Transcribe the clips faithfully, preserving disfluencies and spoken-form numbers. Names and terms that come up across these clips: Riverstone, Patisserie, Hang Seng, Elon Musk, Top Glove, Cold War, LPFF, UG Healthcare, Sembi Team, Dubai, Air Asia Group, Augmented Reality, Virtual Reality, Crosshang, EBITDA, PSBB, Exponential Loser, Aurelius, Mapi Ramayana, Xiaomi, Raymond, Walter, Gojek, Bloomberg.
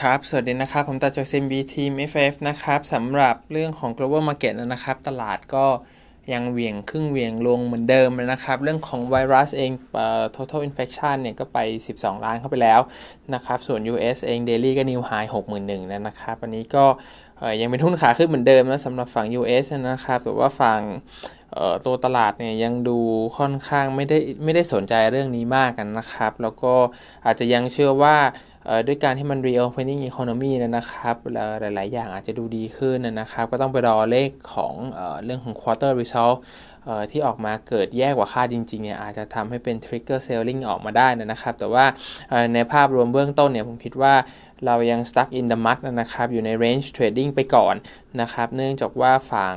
ครับสวัสดีนะครับผมตาจากเซมบีทีม เอฟ เอฟ นะครับสำหรับเรื่องของ global market นะครับตลาดก็ยังเหวี่ยงครึ่งเหวี่ยงลงเหมือนเดิมนะครับเรื่องของไวรัสเองเอ่อ total infection เนี่ยก็ไปสิบสองล้านเข้าไปแล้วนะครับส่วน ยู เอส เอง daily ก็ new high หกหมื่นหนึ่งพัน แล้วนะครับอันนี้ก็ยังเป็นหุ้นขาขึ้นเหมือนเดิมนะสำหรับฝั่ง ยู เอส นะครับแต่ว่าฝั่งตัวตลาดเนี่ยยังดูค่อนข้างไม่ได้ไม่ได้สนใจเรื่องนี้มากกันนะครับแล้วก็อาจจะยังเชื่อว่าด้วยการที่มัน reopening economy นะครับหลายๆอย่างอาจจะดูดีขึ้นนะครับก็ต้องไปรอเลขของเรื่องของ quarter result ที่ออกมาเกิดแย่กว่าคาดจริงๆเนี่ยอาจจะทำให้เป็น trigger selling ออกมาได้นะครับแต่ว่าในภาพรวมเบื้องต้นเนี่ยผมคิดว่าเรายัง stuck in the mud นะครับอยู่ใน range trading ไปก่อนนะครับเนื่องจากว่าฝั่ง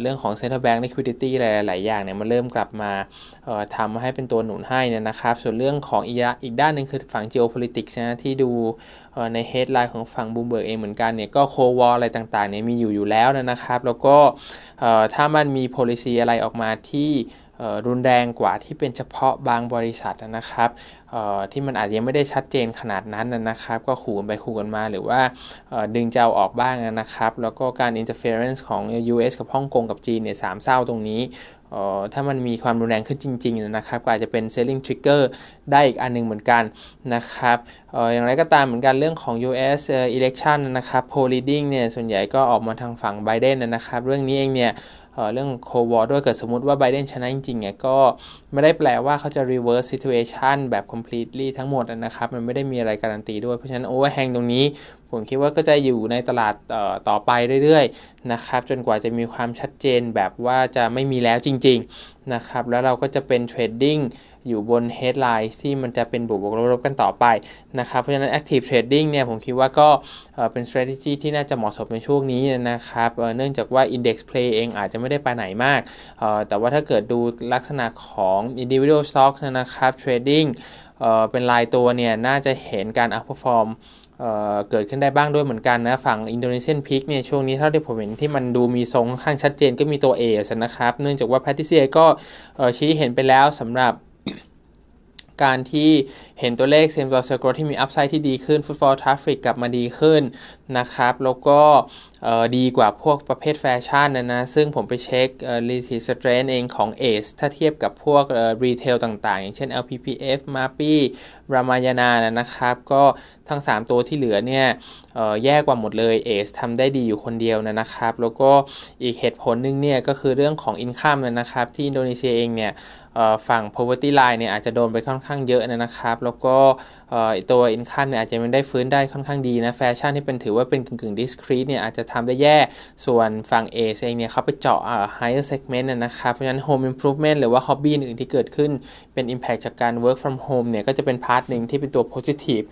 เรื่องของ Central Bank Liquidity หลายๆอย่างเนี่ยมันเริ่มกลับมาทำให้เป็นตัวหนุนให้นะครับส่วนเรื่องของอีกด้านนึงคือฝั่ง Geopolitics นะที่ดูใน Headline ของฝั่ง Bloomberg เองเหมือนกันเนี่ยก็ Cold War อะไรต่างๆเนี่ยมีอยู่อยู่แล้วนะครับแล้วก็ถ้ามันมี policy อะไรออกมาที่รุนแรงกว่าที่เป็นเฉพาะบางบริษัทนะครับที่มันอาจจะไม่ได้ชัดเจนขนาดนั้นนะครับก็ขู่กันไปขู่กันมาหรือว่าดึงเจ้าออกบ้างนะครับแล้วก็การ interference ของ ยู เอส กับฮ่องกงกับจีนเนี่ยสามเศร้าตรงนี้ถ้ามันมีความรุนแรงขึ้นจริงๆนะครับก็อาจจะเป็น selling trigger ได้อีกอันนึงเหมือนกันนะครับอย่างไรก็ตามเหมือนกันเรื่องของ ยู เอส election นะครับ poll leading เนี่ยส่วนใหญ่ก็ออกมาทางฝั่งไบเดนนะครับเรื่องนี้เองเนี่ยเรื่องโควิดด้วยเกิดสมมุติว่าไบเดนชนะจริงๆเนี่ยก็ไม่ได้แปลว่าเขาจะ reverse situation แบบ completely ทั้งหมดนะครับมันไม่ได้มีอะไรการันตีด้วยเพราะฉะนั้น overhang ตรงนี้ผมคิดว่าก็จะอยู่ในตลาดต่อไปเรื่อยๆนะครับจนกว่าจะมีความชัดเจนแบบว่าจะไม่มีแล้วจริงๆนะครับแล้วเราก็จะเป็น trading อยู่บน headline ที่มันจะเป็นบวกๆลบๆกันต่อไปนะครับเพราะฉะนั้น active trading เนี่ยผมคิดว่าก็เป็น strategy ที่น่าจะเหมาะสมในช่วงนี้นะครับเนื่องจากว่า index play เองอาจจะไม่ได้ไปไหนมากแต่ว่าถ้าเกิดดูลักษณะของ individual stocks นะครับ trading เป็นรายตัวเนี่ยน่าจะเห็นการ outperformเ, เกิดขึ้นได้บ้างด้วยเหมือนกันนะฝั่ง Indonesian Pig เนี่ยช่วงนี้เท่าที่ผมเห็นที่มันดูมีทรงข้างชัดเจนก็มีตัว A นะครับเนื่องจากว่า Patisserie ก็ชี้เห็นไปแล้วสำหรับการที่เห็นตัวเลข Same Store Sales Growth ที่มี Upside ที่ดีขึ้น Footfall Traffic กลับมาดีขึ้นนะครับแล้วก็ดีกว่าพวกประเภทแฟชั่นนะนะซึ่งผมไปเช็ค Relative Strength เองของ เอ เอส ถ้าเทียบกับพวก Retail ต่างๆอย่างเช่น แอล พี พี เอฟ Mapi Ramayana นะครับก็ทั้งสามตัวที่เหลือเนี่ยแย่กว่าหมดเลย เอ เอส ทำได้ดีอยู่คนเดียวนะครับแล้วก็อีกเหตุผลนึงเนี่ยก็คือเรื่องของ Income นะครับที่อินโดนีเซียเองเนี่ยฝั่ง poverty line เนี่ยอาจจะโดนไปค่อนข้างเยอะนะครับแล้วก็ตัว income เนี่ยอาจจะไม่ได้ฟื้นได้ค่อนข้างดีนะแฟชั่นที่เป็นถือว่าเป็นกึ่งๆ discrete เนี่ยอาจจะทำได้แย่ส่วนฝั่ง A เองเนี่ยเขาไปเจาะ higher segment นะครับเพราะฉะนั้น home improvement หรือว่า hobby อื่นที่เกิดขึ้นเป็น impact จากการ work from home เนี่ยก็จะเป็นพาร์ทนึงที่เป็นตัว positive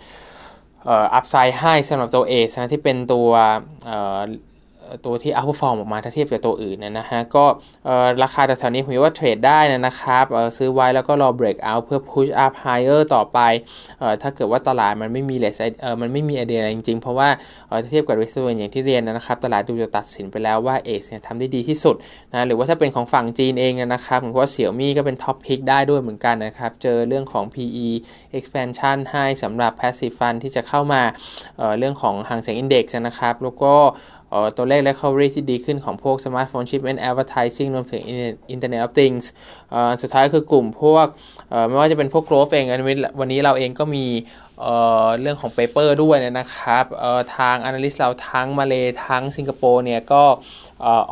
เอ่อ upside ให้สำหรับตัว A นะที่เป็นตัวตัวที่ outperform ออกมาถ้าเทียบกับตัวอื่นนะฮะก็ราคาแถวๆนี้ผมว่าเทรดได้นะครับซื้อไว้แล้วก็รอ break out เพื่อ push up higher ต่อไปถ้าเกิดว่าตลาดมันไม่มีเลสมันไม่มีไอเดียอะไรจริงๆเพราะว่าถ้าเทียบกับ Riverstone อย่างที่เรียนนะครับตลาดดูจะตัดสินไปแล้วว่า เอ เอส เนี่ยทำได้ดีที่สุดนะหรือว่าถ้าเป็นของฝั่งจีนเองนะครับผมว่า Xiaomi ก็เป็น top pick ได้ด้วยเหมือนกันนะครับเจอเรื่องของ พี อี expansion ให้สำหรับ passive fund ที่จะเข้ามาเรื่องของ Hang Seng Index นะครับแล้วก็ตัวเลข recovery ที่ดีขึ้นของพวก smartphone shipment advertising รวมถึง internet of things สุดท้ายคือกลุ่มพวกไม่ว่าจะเป็นพวก growth เองวันนี้เราเองก็มีเ, เรื่องของ paper ด้วยนะครับทาง analyst เราทั้งมาเลทั้งสิงคโปร์เนี่ยก็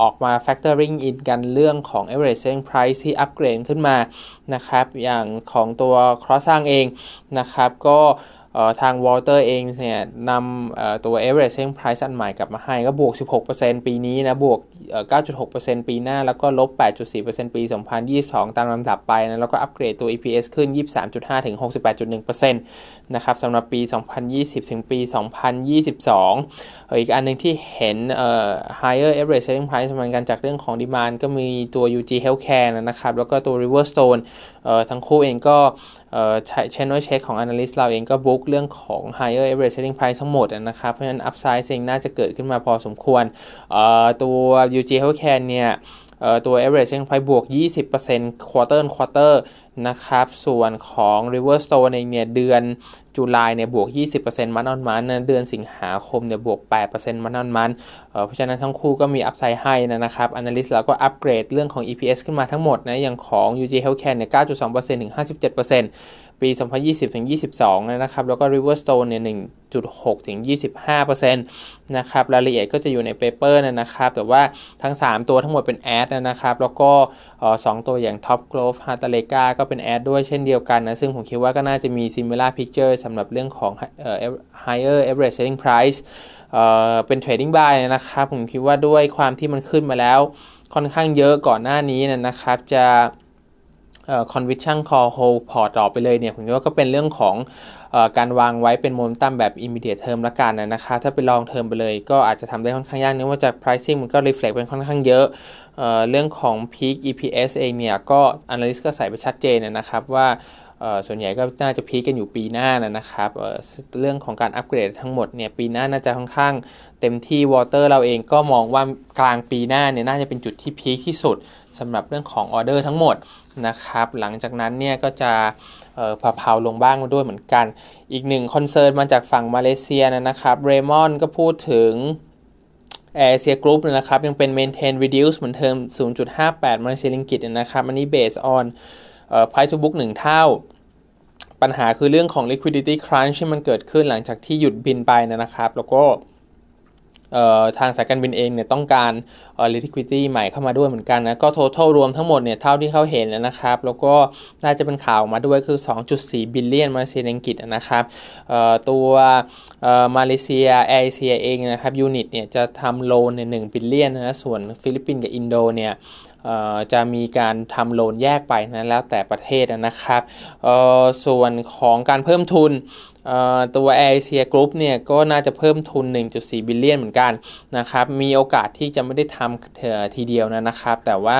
ออกมา factoring in กันเรื่องของ average selling price ที่อัปเกรดขึ้นมานะครับอย่างของตัว Crosshang เองนะครับก็ทางวอลเตอร์เองเนี่ยนำตัว average selling price อันใหม่กลับมาให้ก็บวก สิบหกเปอร์เซ็นต์ ปีนี้นะบวก เก้าจุดหกเปอร์เซ็นต์ ปีหน้าแล้วก็ลบ แปดจุดสี่เปอร์เซ็นต์ ปีสองพันยี่สิบสองตามลำดับไปนะแล้วก็อัปเกรดตัว อี พี เอส ขึ้น ยี่สิบสามจุดห้า ถึง หกสิบแปดจุดหนึ่งเปอร์เซ็นต์ นะครับสำหรับปีสองพันยี่สิบถึงปีสองพันยี่สิบสองอีกอันนึงที่เห็น higher average selling price เหมือนกันจากเรื่องของ demand ก็มีตัว ยู จี Healthcare นะครับแล้วก็ตัว Riverstone ทั้งคู่เองก็channel check ของ analyst เราเองก็บุ๊กเรื่องของ higher average selling price ทั้งหมดนะครับเพราะฉะนั้น upside เองน่าจะเกิดขึ้นมาพอสมควรตัว ยู จี Healthcare เนี่ยตัว average selling price บวก ยี่สิบเปอร์เซ็นต์ quarter on quarter นะครับส่วนของ Riverstone เองเนี่ยเดือนตุลาเนี่ยบวก ยี่สิบเปอร์เซ็นต์ มันออนมันเดือนสิงหาคมเนี่ยบวก แปดเปอร์เซ็นต์ มันออนมันเพราะฉะนั้นทั้งคู่ก็มีอัพไซด์ให้นะครับ Analyst แล้วก็อัปเกรดเรื่องของ อี พี เอส ขึ้นมาทั้งหมดนะอย่างของ ยู จี Healthcare เนี่ย เก้าจุดสองเปอร์เซ็นต์ ถึง ห้าสิบเจ็ดเปอร์เซ็นต์ ปี สองพันยี่สิบ ถึง ยี่สิบสองนะครับแล้วก็ Riverstone เนี่ย หนึ่งจุดหก ถึง ยี่สิบห้าเปอร์เซ็นต์ นะครับรายละเอียดก็จะอยู่ในเปเปอร์นะครับแต่ว่าทั้งสามตัวทั้งหมดเป็นแอดนะครับแล้วก็สองตัวอย่าง Top Glove ฮาตาเลกาก็เป็นแอดด้วยเช่นเดียวกันนะซึ่งผมคิดว่าก็น่าจะมี similar pictureสำหรับเรื่องของ higher average selling price เ, เป็น trading buy นะครับผมคิดว่าด้วยความที่มันขึ้นมาแล้วค่อนข้างเยอะก่อนหน้านี้นะครับจะconviction call hold พอต่อไปเลยเนี่ยผมว่าก็เป็นเรื่องของเอ่อการวางไว้เป็นโมเมนตัมแบบ immediate term ละกันนะครับถ้าเป็น long term ไปเลยก็อาจจะทำได้ค่อนข้างยากเนื่องจาก pricing มันก็ reflect เป็นค่อนข้างเยอะเอ่อเรื่องของ peak อี พี เอส เองเนี่ยก็ analyst ก็ใส่ไปชัดเจนนะครับว่าส่วนใหญ่ก็น่าจะพีคกันอยู่ปีหน้านะครับ เ, เรื่องของการอัปเกรดทั้งหมดเนี่ยปีหน้าน่าจะค่อนข้างเต็มที่วอเตอร์เราเองก็มองว่ากลางปีหน้าเนี่ยน่าจะเป็นจุดที่พีคที่สุดสำหรับเรื่องของออเดอร์ทั้งหมดนะครับหลังจากนั้นเนี่ยก็จะพะเพาลงบ้างด้วยเหมือนกันอีกหนึ่งคอนเซิร์นมาจากฝั่งมาเลเซียนะครับ Raymond ก็พูดถึงแอร์เซียกรุ๊ปนะครับยังเป็น maintain reduce เหมือนเทอม ศูนย์จุดห้าแปด มาเลเซียริงกิตนะครับอันนี้ based on price to book หนึ่งเท่าปัญหาคือเรื่องของ liquidity crunch ที่มันเกิดขึ้นหลังจากที่หยุดบินไปนะครับแล้วก็ทางสายการบินเองเนี่ยต้องการ liquidity ใหม่เข้ามาด้วยเหมือนกันนะก็ total รวมทั้งหมดเนี่ยเท่าที่เขาเห็นนะครับแล้วก็น่าจะเป็นข่าวมาด้วยคือ สองจุดสี่บิลเลียน มาเลเซียริงกิตนะครับตัวมาเลเซียแอร์เอเชียเองนะครับยูนิตเนี่ยจะทำโลนเนี่ยหนึ่งบิลเลียนนะส่วนฟิลิปปินส์กับอินโดเนี่ยจะมีการทำโลนแยกไปนะแล้วแต่ประเทศนะครับส่วนของการเพิ่มทุนตัว Air Asia Group เนี่ยก็น่าจะเพิ่มทุน หนึ่งจุดสี่บิลเลียนเหมือนกันนะครับมีโอกาสที่จะไม่ได้ทำทีเดียวนะครับแต่ว่า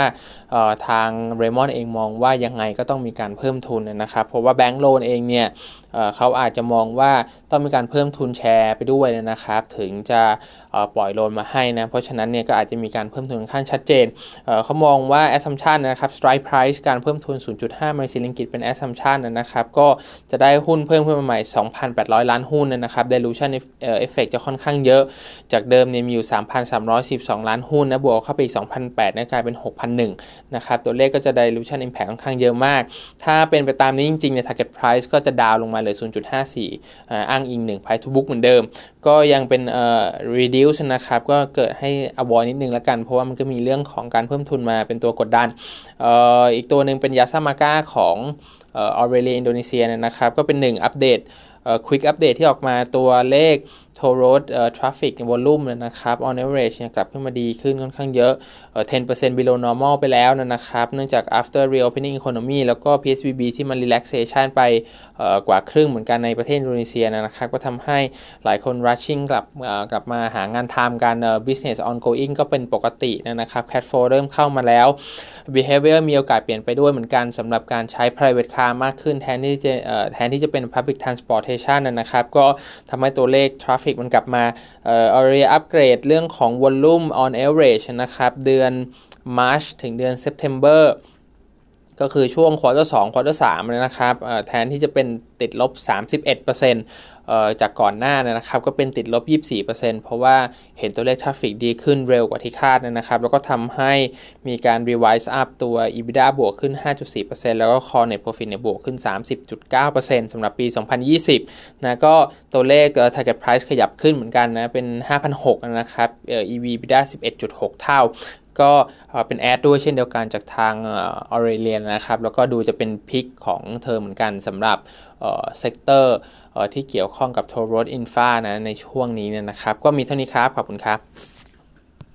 ทาง Raymond เองมองว่ายังไงก็ต้องมีการเพิ่มทุนนะครับเพราะว่าแบงก์โลนเองเนี่ยเขาอาจจะมองว่าต้องมีการเพิ่มทุนแชร์ไปด้วยนะครับถึงจะปล่อยโลนมาให้นะเพราะฉะนั้นเนี่ยก็อาจจะมีการเพิ่มทุนค่อนข้างชัดเจนเขามองว่า assumption นะครับ strike price การเพิ่มทุน ศูนย์จุดห้า มาเลเซียริงกิตเป็น assumption นะครับก็จะได้หุ้นเพิ่มขึ้นมาใหม่ สองพันแปดร้อยล้านหุ้นนะครับ dilution effect จะค่อนข้างเยอะจากเดิมเนี่ยมีอยู่ สามพันสามร้อยสิบสองล้านหุ้นนะบวกเข้าไปอีก สองพันแปดร้อย นะกลายเป็น หกพันหนึ่งร้อย นะครับตัวเลขก็จะ dilution impact ค่อนข้างเยอะมากถ้าเป็นไปตามนี้จริงๆเนี่ย target price ก็จะดาวลงมาเลย ศูนย์จุดห้าสี่ อ่าอ้างอิงหนึ่ง price to book เหมือนเดิมก็ยังเป็นเอ่อ reduce นะครับก็เกิดให้ avoid นิดนึงละกันเพราะว่ามันก็มีเรื่องของการเพิ่มทุนมาเป็นตัวกดดัน อ, อ, อีกตัวหนึ่งเป็นยาซามาก้าของออเรเลียอินโดนีเซียนะครับก็เป็นหนึ่งอัปเดตควิกอัปเดตที่ออกมาตัวเลข Toll Road Traffic Volume นะครับ on average กลับขึ้นมาดีขึ้นค่อนข้างเยอะ ten percent below normal ไปแล้วนะครับเนื่องจาก after reopening economy แล้วก็ พี เอส บี บี ที่มัน relaxation ไปกว่าครึ่งเหมือนกันในประเทศอินโดนีเซียนะครับก็ทำให้หลายคน rushing กลับกลับมาหางานทำกัน business ongoing ก็เป็นปกตินะครับ cash flow เริ่มเข้ามาแล้ว behavior มีโอกาสเปลี่ยนไปด้วยเหมือนกันสำหรับการใช้ private car มากขึ้นแทนที่จะแทนที่จะเป็น public transportนะครับก็ทำให้ตัวเลขทราฟฟิกมันกลับมาเอ่อ area upgrade เรื่องของ volume on average นะครับเดือน March ถึงเดือน September ก็คือช่วง quarter สอง quarter สามนะครับแทนที่จะเป็นติดลบ สามสิบเอ็ดเปอร์เซ็นต์ เอ่อจากก่อนหน้านะครับก็เป็นติดลบ ยี่สิบสี่เปอร์เซ็นต์ เพราะว่าเห็นตัวเลขทราฟฟิกดีขึ้นเร็วกว่าที่คาดนะครับแล้วก็ทำให้มีการ revise up ตัว EBITDA บวกขึ้น ห้าจุดสี่เปอร์เซ็นต์ แล้วก็ Core Net Profit เนี่ยบวกขึ้น สามสิบจุดเก้าเปอร์เซ็นต์ สำหรับปี สองพันยี่สิบนะก็ตัวเลข target price ขยับขึ้นเหมือนกันนะเป็น ห้าพันหกร้อย นะครับ อี วี EBITDA สิบเอ็ดจุดหก เท่าก็เป็นแอดด้วยเช่นเดียวกันจากทางออเรเลียนนะครับแล้วก็ดูจะเป็นพิกของเธอเหมือนกันสำหรับเซกเตอร์ที่เกี่ยวข้องกับโทรโรดอินฟรานะในช่วงนี้นะครับก็มีเท่านี้ครับขอบคุณครับ